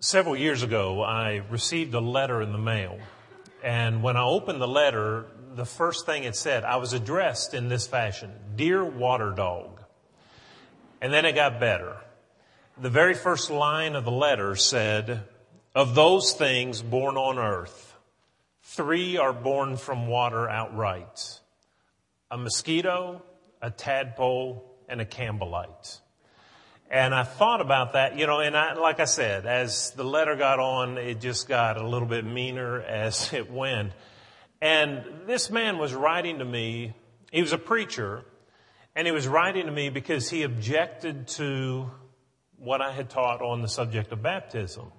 Several years ago, I received a letter in the mail, and when I opened the letter, the first thing it said, I was addressed in this fashion, Dear Water Dog. And then it got better. The very first line of the letter said, Of those things born on earth, 3 are born from water outright, a mosquito, a tadpole, and a cambolite. And I thought about that, and like I said, as the letter got on, it just got a little bit meaner as it went. And this man was writing to me. He was a preacher, and he was writing to me because he objected to what I had taught on the subject of baptism.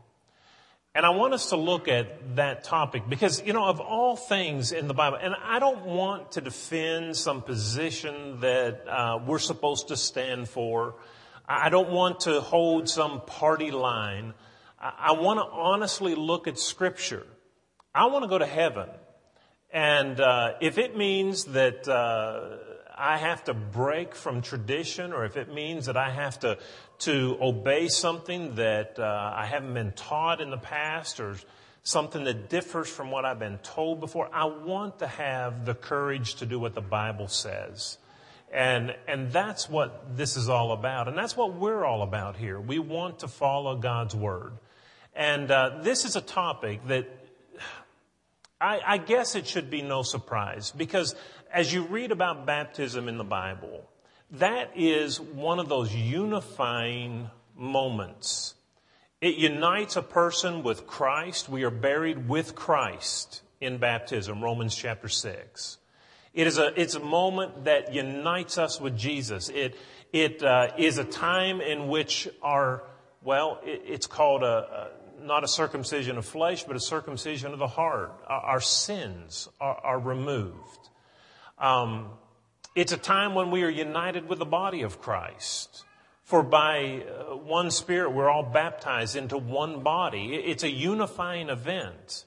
And I want us to look at that topic because, of all things in the Bible, and I don't want to defend some position that we're supposed to stand for. I don't want to hold some party line. I want to honestly look at Scripture. I want to go to heaven. And if it means that I have to break from tradition, or if it means that I have to obey something that I haven't been taught in the past, or something that differs from what I've been told before, I want to have the courage to do what the Bible says. And that's what this is all about. And that's what we're all about here. We want to follow God's Word. And this is a topic that I guess it should be no surprise, because as you read about baptism in the Bible, that is one of those unifying moments. It unites a person with Christ. We are buried with Christ in baptism, Romans chapter 6. It's a moment that unites us with Jesus. It is a time in which it's called not a circumcision of flesh, but a circumcision of the heart. Our sins are removed. It's a time when we are united with the body of Christ. For by one Spirit we're all baptized into one body. It's a unifying event.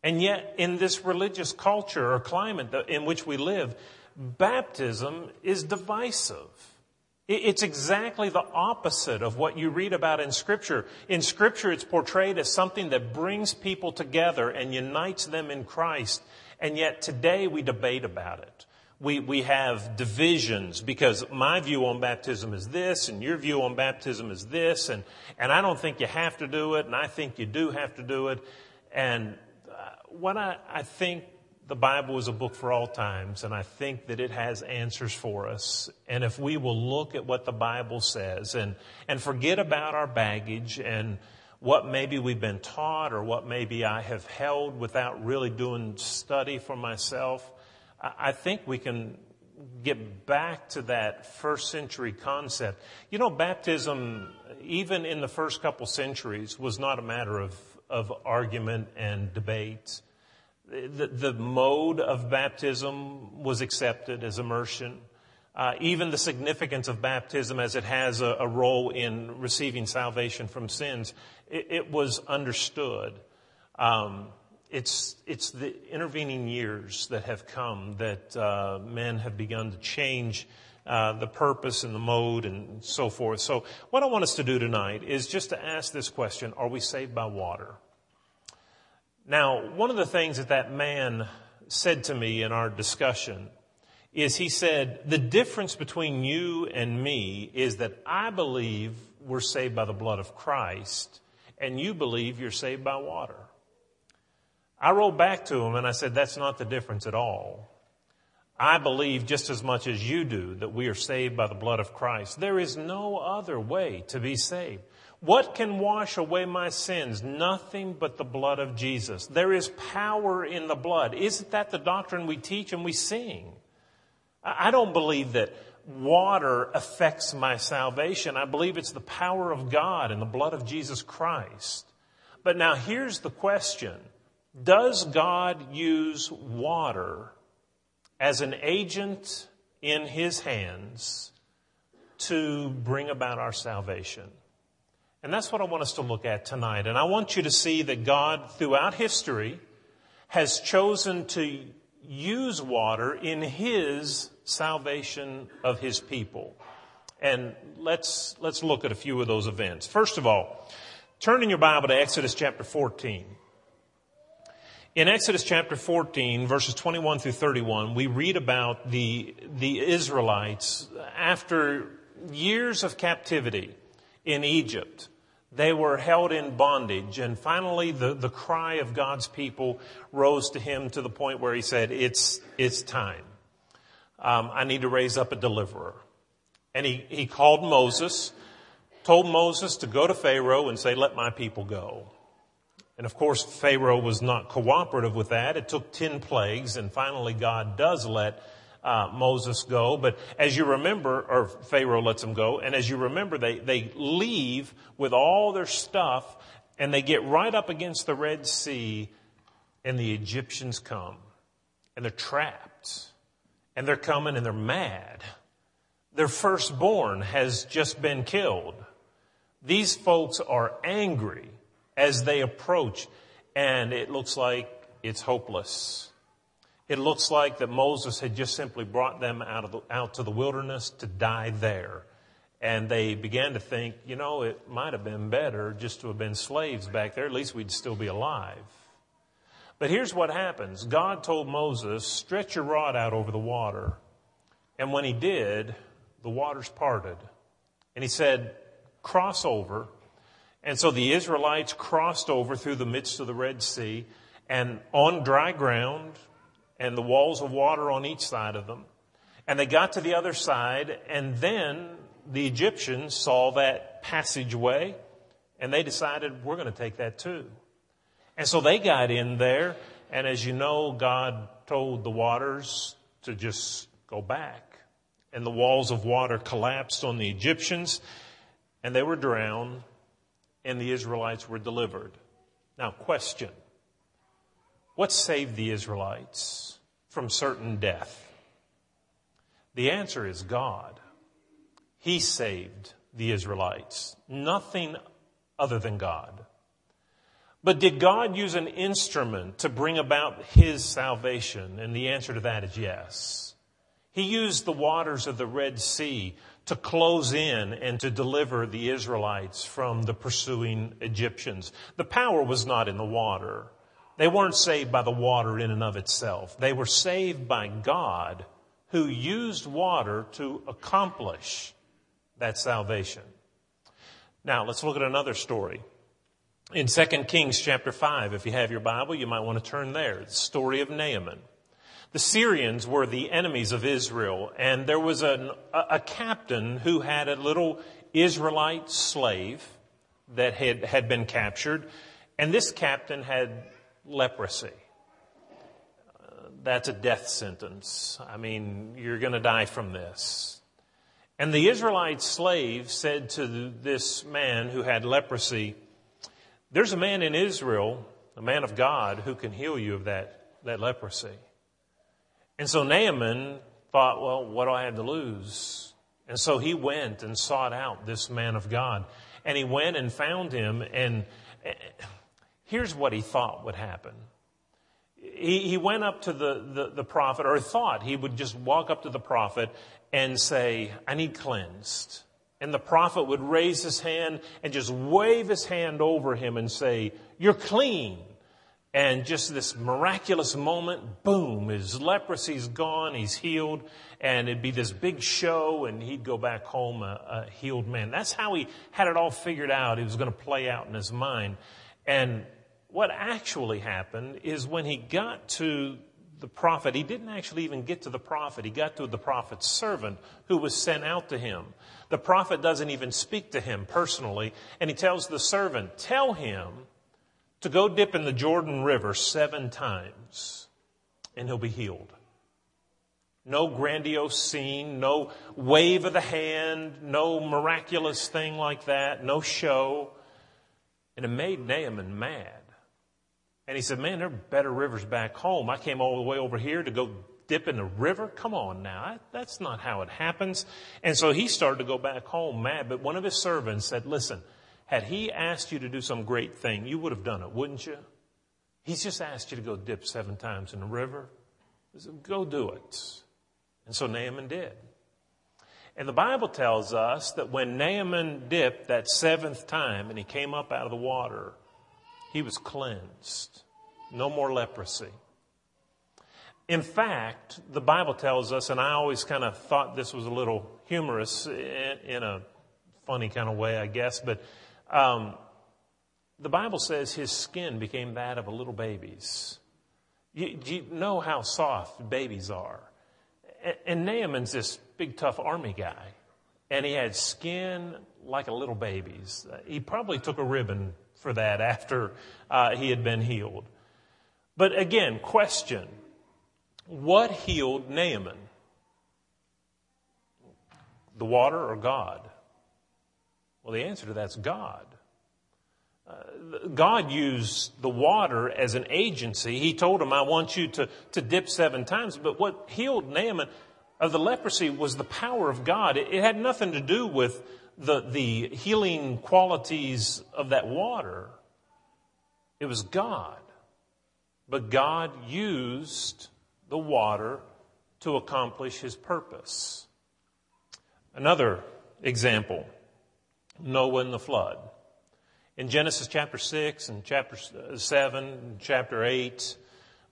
And yet, in this religious culture or climate in which we live, baptism is divisive. It's exactly the opposite of what you read about in Scripture. In Scripture, it's portrayed as something that brings people together and unites them in Christ. And yet, today we debate about it. We have divisions because my view on baptism is this and your view on baptism is this. And I don't think you have to do it, and I think you do have to do it. And what I think the Bible is a book for all times, and I think that it has answers for us. And if we will look at what the Bible says and forget about our baggage and what maybe we've been taught or what maybe I have held without really doing study for myself, I think we can get back to that first century concept. Baptism, even in the first couple centuries, was not a matter of argument and debate. The mode of baptism was accepted as immersion. Even the significance of baptism as it has a role in receiving salvation from sins, it was understood. It's the intervening years that have come that men have begun to change the purpose and the mode and so forth. So what I want us to do tonight is just to ask this question, are we saved by water? Now, one of the things that man said to me in our discussion is he said, the difference between you and me is that I believe we're saved by the blood of Christ and you believe you're saved by water. I rolled back to him and I said, that's not the difference at all. I believe just as much as you do that we are saved by the blood of Christ. There is no other way to be saved. What can wash away my sins? Nothing but the blood of Jesus. There is power in the blood. Isn't that the doctrine we teach and we sing? I don't believe that water affects my salvation. I believe it's the power of God and the blood of Jesus Christ. But now here's the question. Does God use water as an agent in His hands to bring about our salvation? And that's what I want us to look at tonight. And I want you to see that God, throughout history, has chosen to use water in His salvation of His people. And let's look at a few of those events. First of all, Turn in your Bible to Exodus chapter 14. In Exodus chapter 14, verses 21 through 31, we read about the Israelites after years of captivity in Egypt. They were held in bondage, and finally the cry of God's people rose to him to the point where he said, it's time. I need to raise up a deliverer. And he called Moses, told Moses to go to Pharaoh and say, let my people go. And of course, Pharaoh was not cooperative with that. It took 10 plagues, and finally God does let Moses go. But as you remember, or Pharaoh lets him go, and as you remember, they leave with all their stuff, and they get right up against the Red Sea, and the Egyptians come, and they're trapped, and they're coming, and they're mad. Their firstborn has just been killed. These folks are angry as they approach, and it looks like it's hopeless. It looks like that Moses had just simply brought them out to the wilderness to die there. And they began to think, it might have been better just to have been slaves back there. At least we'd still be alive. But here's what happens. God told Moses, stretch your rod out over the water. And when he did, the waters parted. And he said, cross over. And so the Israelites crossed over through the midst of the Red Sea, and on dry ground, and the walls of water on each side of them. And they got to the other side, and then the Egyptians saw that passageway, and they decided, we're going to take that too. And so they got in there, and as you know, God told the waters to just go back. And the walls of water collapsed on the Egyptians, and they were drowned, and the Israelites were delivered. Now, question. What saved the Israelites from certain death? The answer is God. He saved the Israelites. Nothing other than God. But did God use an instrument to bring about his salvation? And the answer to that is yes. He used the waters of the Red Sea to close in and to deliver the Israelites from the pursuing Egyptians. The power was not in the water. They weren't saved by the water in and of itself. They were saved by God, who used water to accomplish that salvation. Now, let's look at another story. In 2 Kings chapter 5, if you have your Bible, you might want to turn there. The story of Naaman. The Syrians were the enemies of Israel, and there was a captain who had a little Israelite slave that had been captured, and this captain had leprosy. That's a death sentence. I mean, you're going to die from this. And the Israelite slave said to this man who had leprosy, there's a man in Israel, a man of God, who can heal you of that leprosy. And so Naaman thought, well, what do I have to lose? And so he went and sought out this man of God. And he went and found him, and here's what he thought would happen. He went up to the prophet, or thought he would just walk up to the prophet and say, I need cleansed. And the prophet would raise his hand and just wave his hand over him and say, you're clean. And just this miraculous moment, boom, his leprosy's gone, he's healed, and it'd be this big show, and he'd go back home a healed man. That's how he had it all figured out. It was going to play out in his mind. And what actually happened is when he got to the prophet, he didn't actually even get to the prophet. He got to the prophet's servant who was sent out to him. The prophet doesn't even speak to him personally. And he tells the servant, tell him to go dip in the Jordan River 7 times and he'll be healed. No grandiose scene, no wave of the hand, no miraculous thing like that, no show. And it made Naaman mad. And he said, man, there are better rivers back home. I came all the way over here to go dip in the river? Come on now, that's not how it happens. And so he started to go back home mad. But one of his servants said, listen, had he asked you to do some great thing, you would have done it, wouldn't you? He's just asked you to go dip 7 times in the river. He said, go do it. And so Naaman did. And the Bible tells us that when Naaman dipped that seventh time and he came up out of the water, he was cleansed. No more leprosy. In fact, the Bible tells us, and I always kind of thought this was a little humorous in a funny kind of way, I guess, but the Bible says his skin became that of a little baby's. You know how soft babies are. And Naaman's this big, tough army guy, and he had skin like a little baby's. He probably took a ribbon for that after he had been healed. But again, question. What healed Naaman? The water or God? Well, the answer to that's God. God used the water as an agency. He told him, I want you to dip seven times. But what healed Naaman of the leprosy was the power of God. It had nothing to do with the healing qualities of that water. It was God. But God used the water to accomplish his purpose. Another example, Noah and the flood. In Genesis chapter 6 and chapter 7 and chapter 8,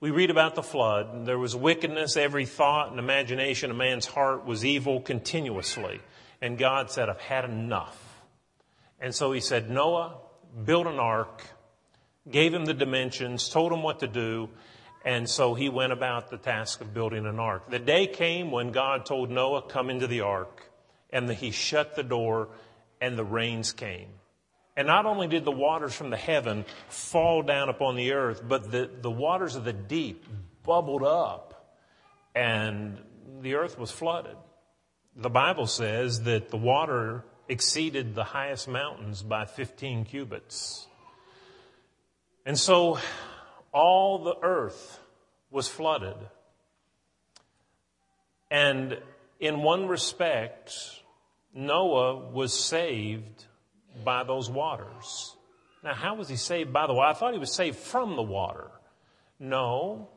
we read about the flood. And there was wickedness, every thought and imagination of man's heart was evil continuously. And God said, I've had enough. And so he said, Noah, build an ark, gave him the dimensions, told him what to do. And so he went about the task of building an ark. The day came when God told Noah, come into the ark. And he shut the door and the rains came. And not only did the waters from the heaven fall down upon the earth, but the waters of the deep bubbled up and the earth was flooded. The Bible says that the water exceeded the highest mountains by 15 cubits. And so all the earth was flooded. And in one respect, Noah was saved by those waters. Now, how was he saved by the water? I thought he was saved from the water. No.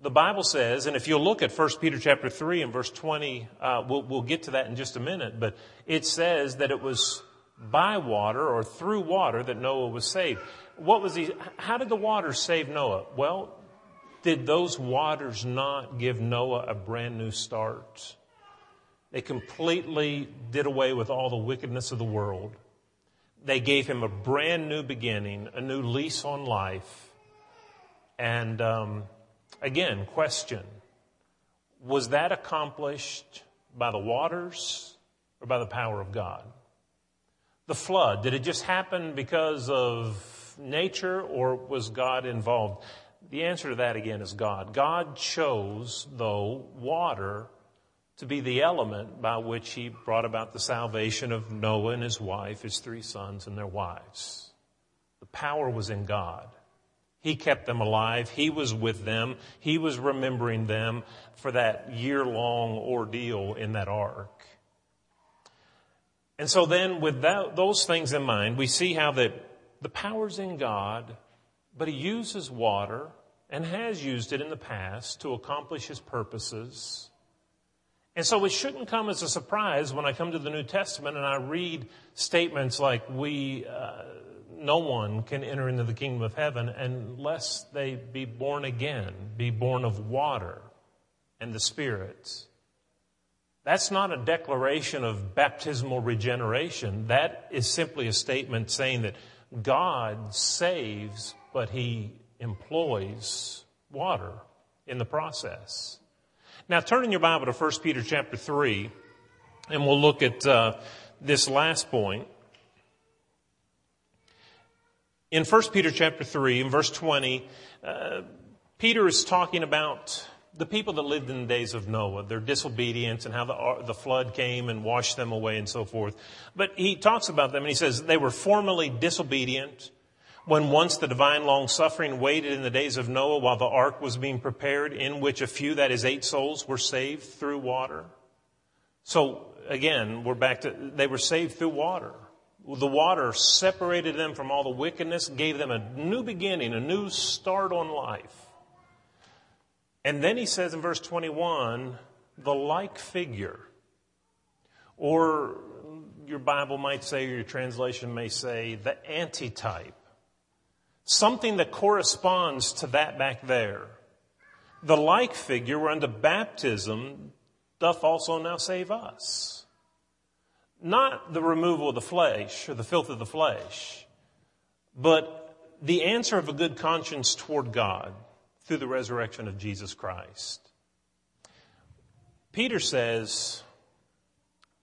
The Bible says, and if you'll look at 1 Peter chapter 3 and verse 20, we'll get to that in just a minute, but it says that it was by water or through water that Noah was saved. What was he? How did the waters save Noah? Well, did those waters not give Noah a brand new start? They completely did away with all the wickedness of the world. They gave him a brand new beginning, a new lease on life. And again, question, was that accomplished by the waters or by the power of God? The flood, did it just happen because of nature or was God involved? The answer to that again is God. God chose, though, water to be the element by which he brought about the salvation of Noah and his wife, his three sons and their wives. The power was in God. He kept them alive. He was with them. He was remembering them for that year-long ordeal in that ark. And so then with those things in mind, we see how that the power's in God, but he uses water and has used it in the past to accomplish his purposes. And so it shouldn't come as a surprise when I come to the New Testament and I read statements like no one can enter into the kingdom of heaven unless they be born again, be born of water and the Spirit. That's not a declaration of baptismal regeneration. That is simply a statement saying that God saves, but he employs water in the process. Now turn in your Bible to 1 Peter chapter 3, and we'll look at this last point. In 1 Peter chapter 3, in verse 20, Peter is talking about the people that lived in the days of Noah, their disobedience and how the flood came and washed them away and so forth. But he talks about them and he says, they were formerly disobedient when once the divine long-suffering waited in the days of Noah while the ark was being prepared, in which a few, that is 8 souls, were saved through water. So again, we're back to, they were saved through water. The water separated them from all the wickedness, gave them a new beginning, a new start on life. And then he says in verse 21, the like figure Or your Bible might say, or your translation may say, the antitype. Something that corresponds to that back there. The like figure, where unto baptism doth also now save us. Not the removal of the flesh, or the filth of the flesh, but the answer of a good conscience toward God through the resurrection of Jesus Christ. Peter says,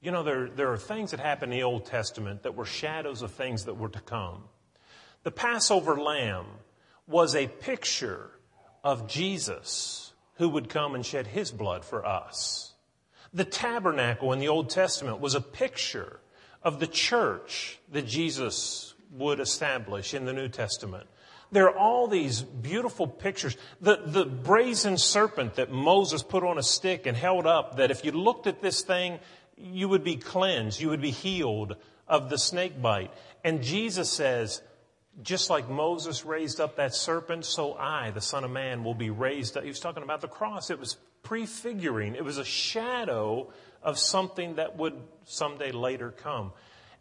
you know, there are things that happened in the Old Testament that were shadows of things that were to come. The Passover lamb was a picture of Jesus who would come and shed his blood for us. The tabernacle in the Old Testament was a picture of the church that Jesus would establish in the New Testament. There are all these beautiful pictures. The brazen serpent that Moses put on a stick and held up, that if you looked at this thing, you would be cleansed, you would be healed of the snake bite. And Jesus says, just like Moses raised up that serpent, so I, the Son of Man, will be raised up. He was talking about the cross. It was prefiguring. It was a shadow of something that would someday later come.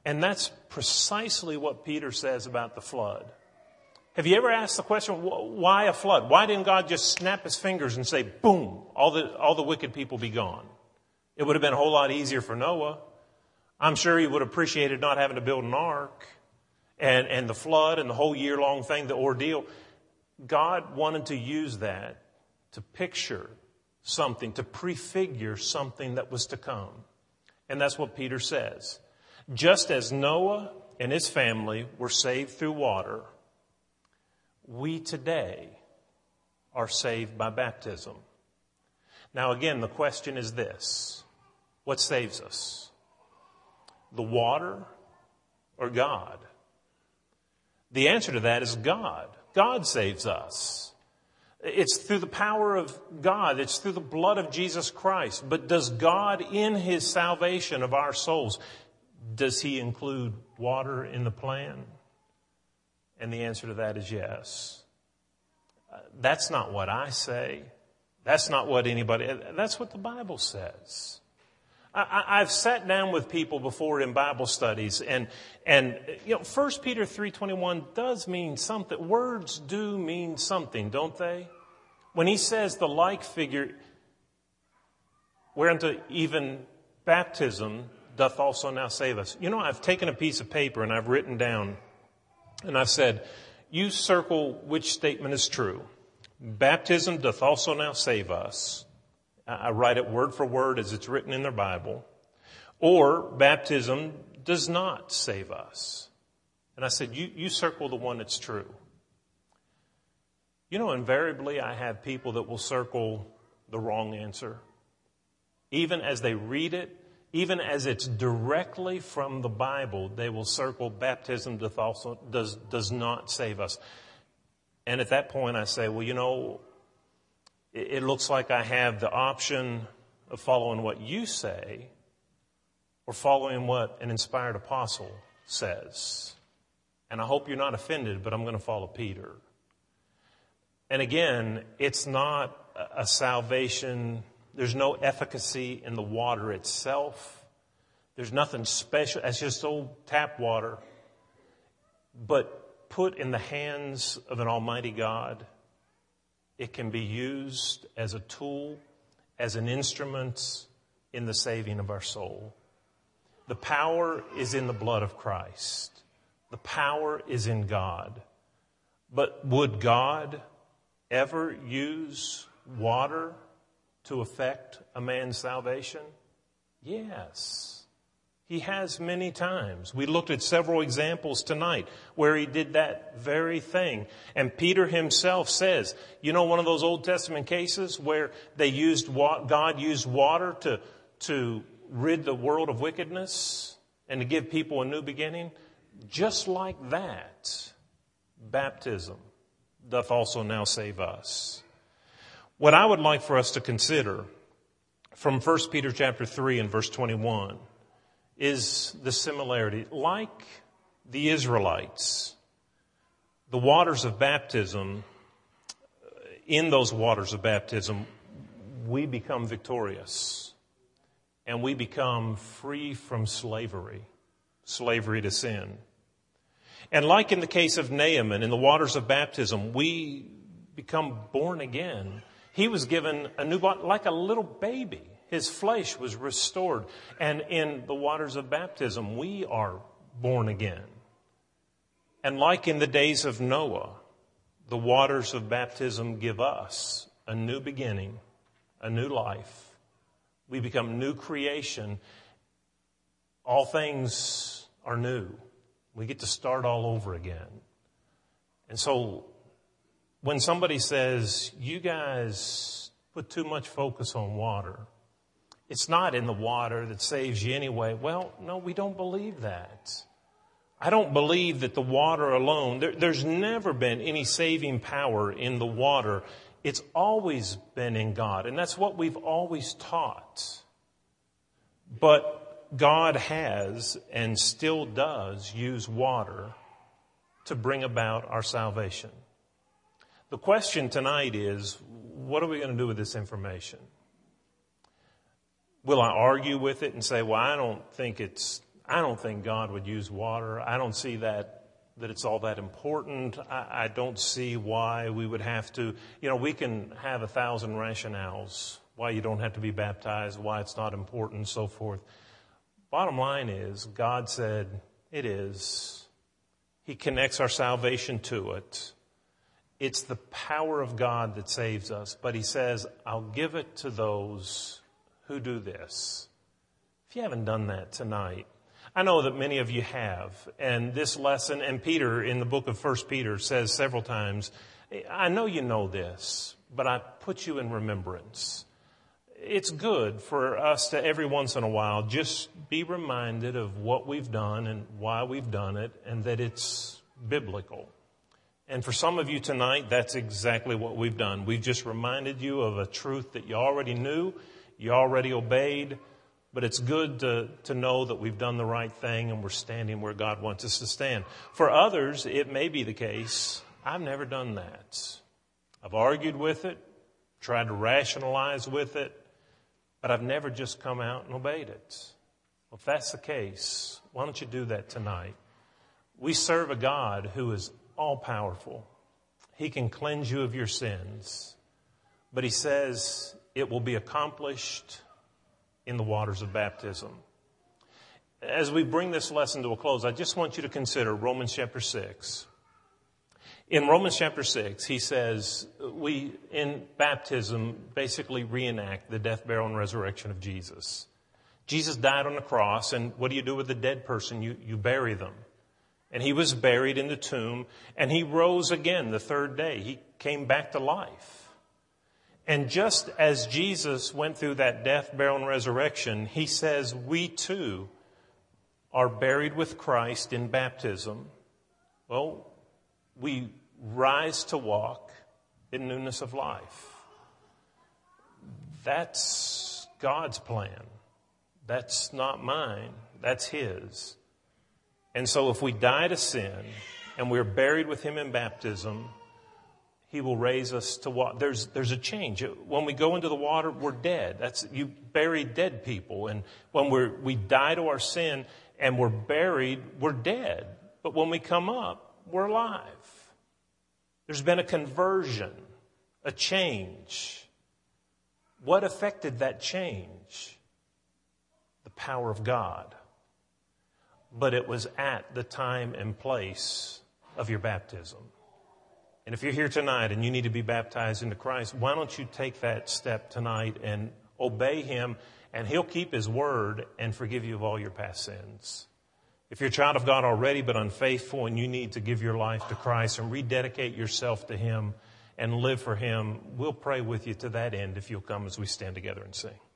And that's precisely what Peter says about the flood. Have you ever asked the question, why a flood? Why didn't God just snap his fingers and say, boom, all the wicked people be gone? It would have been a whole lot easier for Noah. I'm sure he would have appreciated not having to build an ark. And the flood and the whole year-long thing, the ordeal. God wanted to use that to picture something, to prefigure something that was to come. And that's what Peter says. Just as Noah and his family were saved through water, we today are saved by baptism. Now again, the question is this. What saves us? The water or God? The answer to that is God. God saves us. It's through the power of God. It's through the blood of Jesus Christ. But does God, in his salvation of our souls, does he include water in the plan? And the answer to that is yes. That's not what I say. That's not what anybody... That's what the Bible says. I've sat down with people before in Bible studies, and you know, 1 Peter 3:21 does mean something. Words do mean something, don't they? When he says the like figure, whereunto even baptism doth also now save us. You know, I've taken a piece of paper and I've written down, and I've said, you circle which statement is true. Baptism doth also now save us. I write it word for word as it's written in their Bible. Or baptism does not save us. And I said, you circle the one that's true. You know, invariably I have people that will circle the wrong answer. Even as they read it, even as it's directly from the Bible, they will circle baptism does not save us. And at that point I say, well, you know, it looks like I have the option of following what you say or following what an inspired apostle says. And I hope you're not offended, but I'm going to follow Peter. And again, it's not a salvation. There's no efficacy in the water itself. There's nothing special. It's just old tap water. But put in the hands of an almighty God, it can be used as a tool, as an instrument in the saving of our soul. The power is in the blood of Christ. The power is in God. But would God ever use water to effect a man's salvation? Yes. He has many times. We looked at several examples tonight where he did that very thing. And Peter himself says, you know, one of those Old Testament cases where they used God used water to rid the world of wickedness and to give people a new beginning? Just like that, baptism doth also now save us. What I would like for us to consider from 1 Peter chapter 3 and verse 21 is the similarity. Like the Israelites, the waters of baptism, in those waters of baptism, we become victorious. and we become free from slavery to sin. And like in the case of Naaman, in the waters of baptism, we become born again. He was given a new body, like a little baby. His flesh was restored. And in the waters of baptism, we are born again. And like in the days of Noah, the waters of baptism give us a new beginning, a new life. We become new creation. All things are new. We get to start all over again. And so when somebody says, you guys put too much focus on water, it's not in the water that saves you anyway. Well, no, we don't believe that. I don't believe that the water alone, there's never been any saving power in the water. It's always been in God. And that's what we've always taught. But God has and still does use water to bring about our salvation. The question tonight is, what are we going to do with this information? Will I argue with it and say, well, I don't think God would use water. I don't see that it's all that important. I don't see why we would have to. You know, we can have 1,000 rationales why you don't have to be baptized, why it's not important, and so forth. Bottom line is, God said it is. He connects our salvation to it. It's the power of God that saves us. But he says, I'll give it to those who do this. If you haven't done that tonight, I know that many of you have. And this lesson, and Peter in the book of 1 Peter says several times, I know you know this, but I put you in remembrance. It's good for us to every once in a while just be reminded of what we've done and why we've done it and that it's biblical. And for some of you tonight, that's exactly what we've done. We've just reminded you of a truth that you already knew, you already obeyed, but it's good to know that we've done the right thing and we're standing where God wants us to stand. For others, it may be the case, I've never done that. I've argued with it, tried to rationalize with it, but I've never just come out and obeyed it. Well, if that's the case, why don't you do that tonight? We serve a God who is all-powerful. He can cleanse you of your sins. But he says it will be accomplished in the waters of baptism. As we bring this lesson to a close, I just want you to consider Romans chapter 6. In Romans chapter 6, he says we, in baptism, basically reenact the death, burial, and resurrection of Jesus. Jesus died on the cross, and what do you do with a dead person? You bury them. And he was buried in the tomb, and he rose again the third day. He came back to life. And just as Jesus went through that death, burial, and resurrection, he says we too are buried with Christ in baptism. Well, we rise to walk in newness of life. That's God's plan. That's not mine. That's his. And so if we die to sin and we're buried with him in baptism, he will raise us to walk. There's a change. When we go into the water, we're dead. You bury dead people. And when we die to our sin and we're buried, we're dead. But when we come up, we're alive. There's been a conversion, a change. What affected that change? The power of God. But it was at the time and place of your baptism. And if you're here tonight and you need to be baptized into Christ, why don't you take that step tonight and obey him, and he'll keep his word and forgive you of all your past sins. If you're a child of God already but unfaithful and you need to give your life to Christ and rededicate yourself to him and live for him, we'll pray with you to that end if you'll come as we stand together and sing.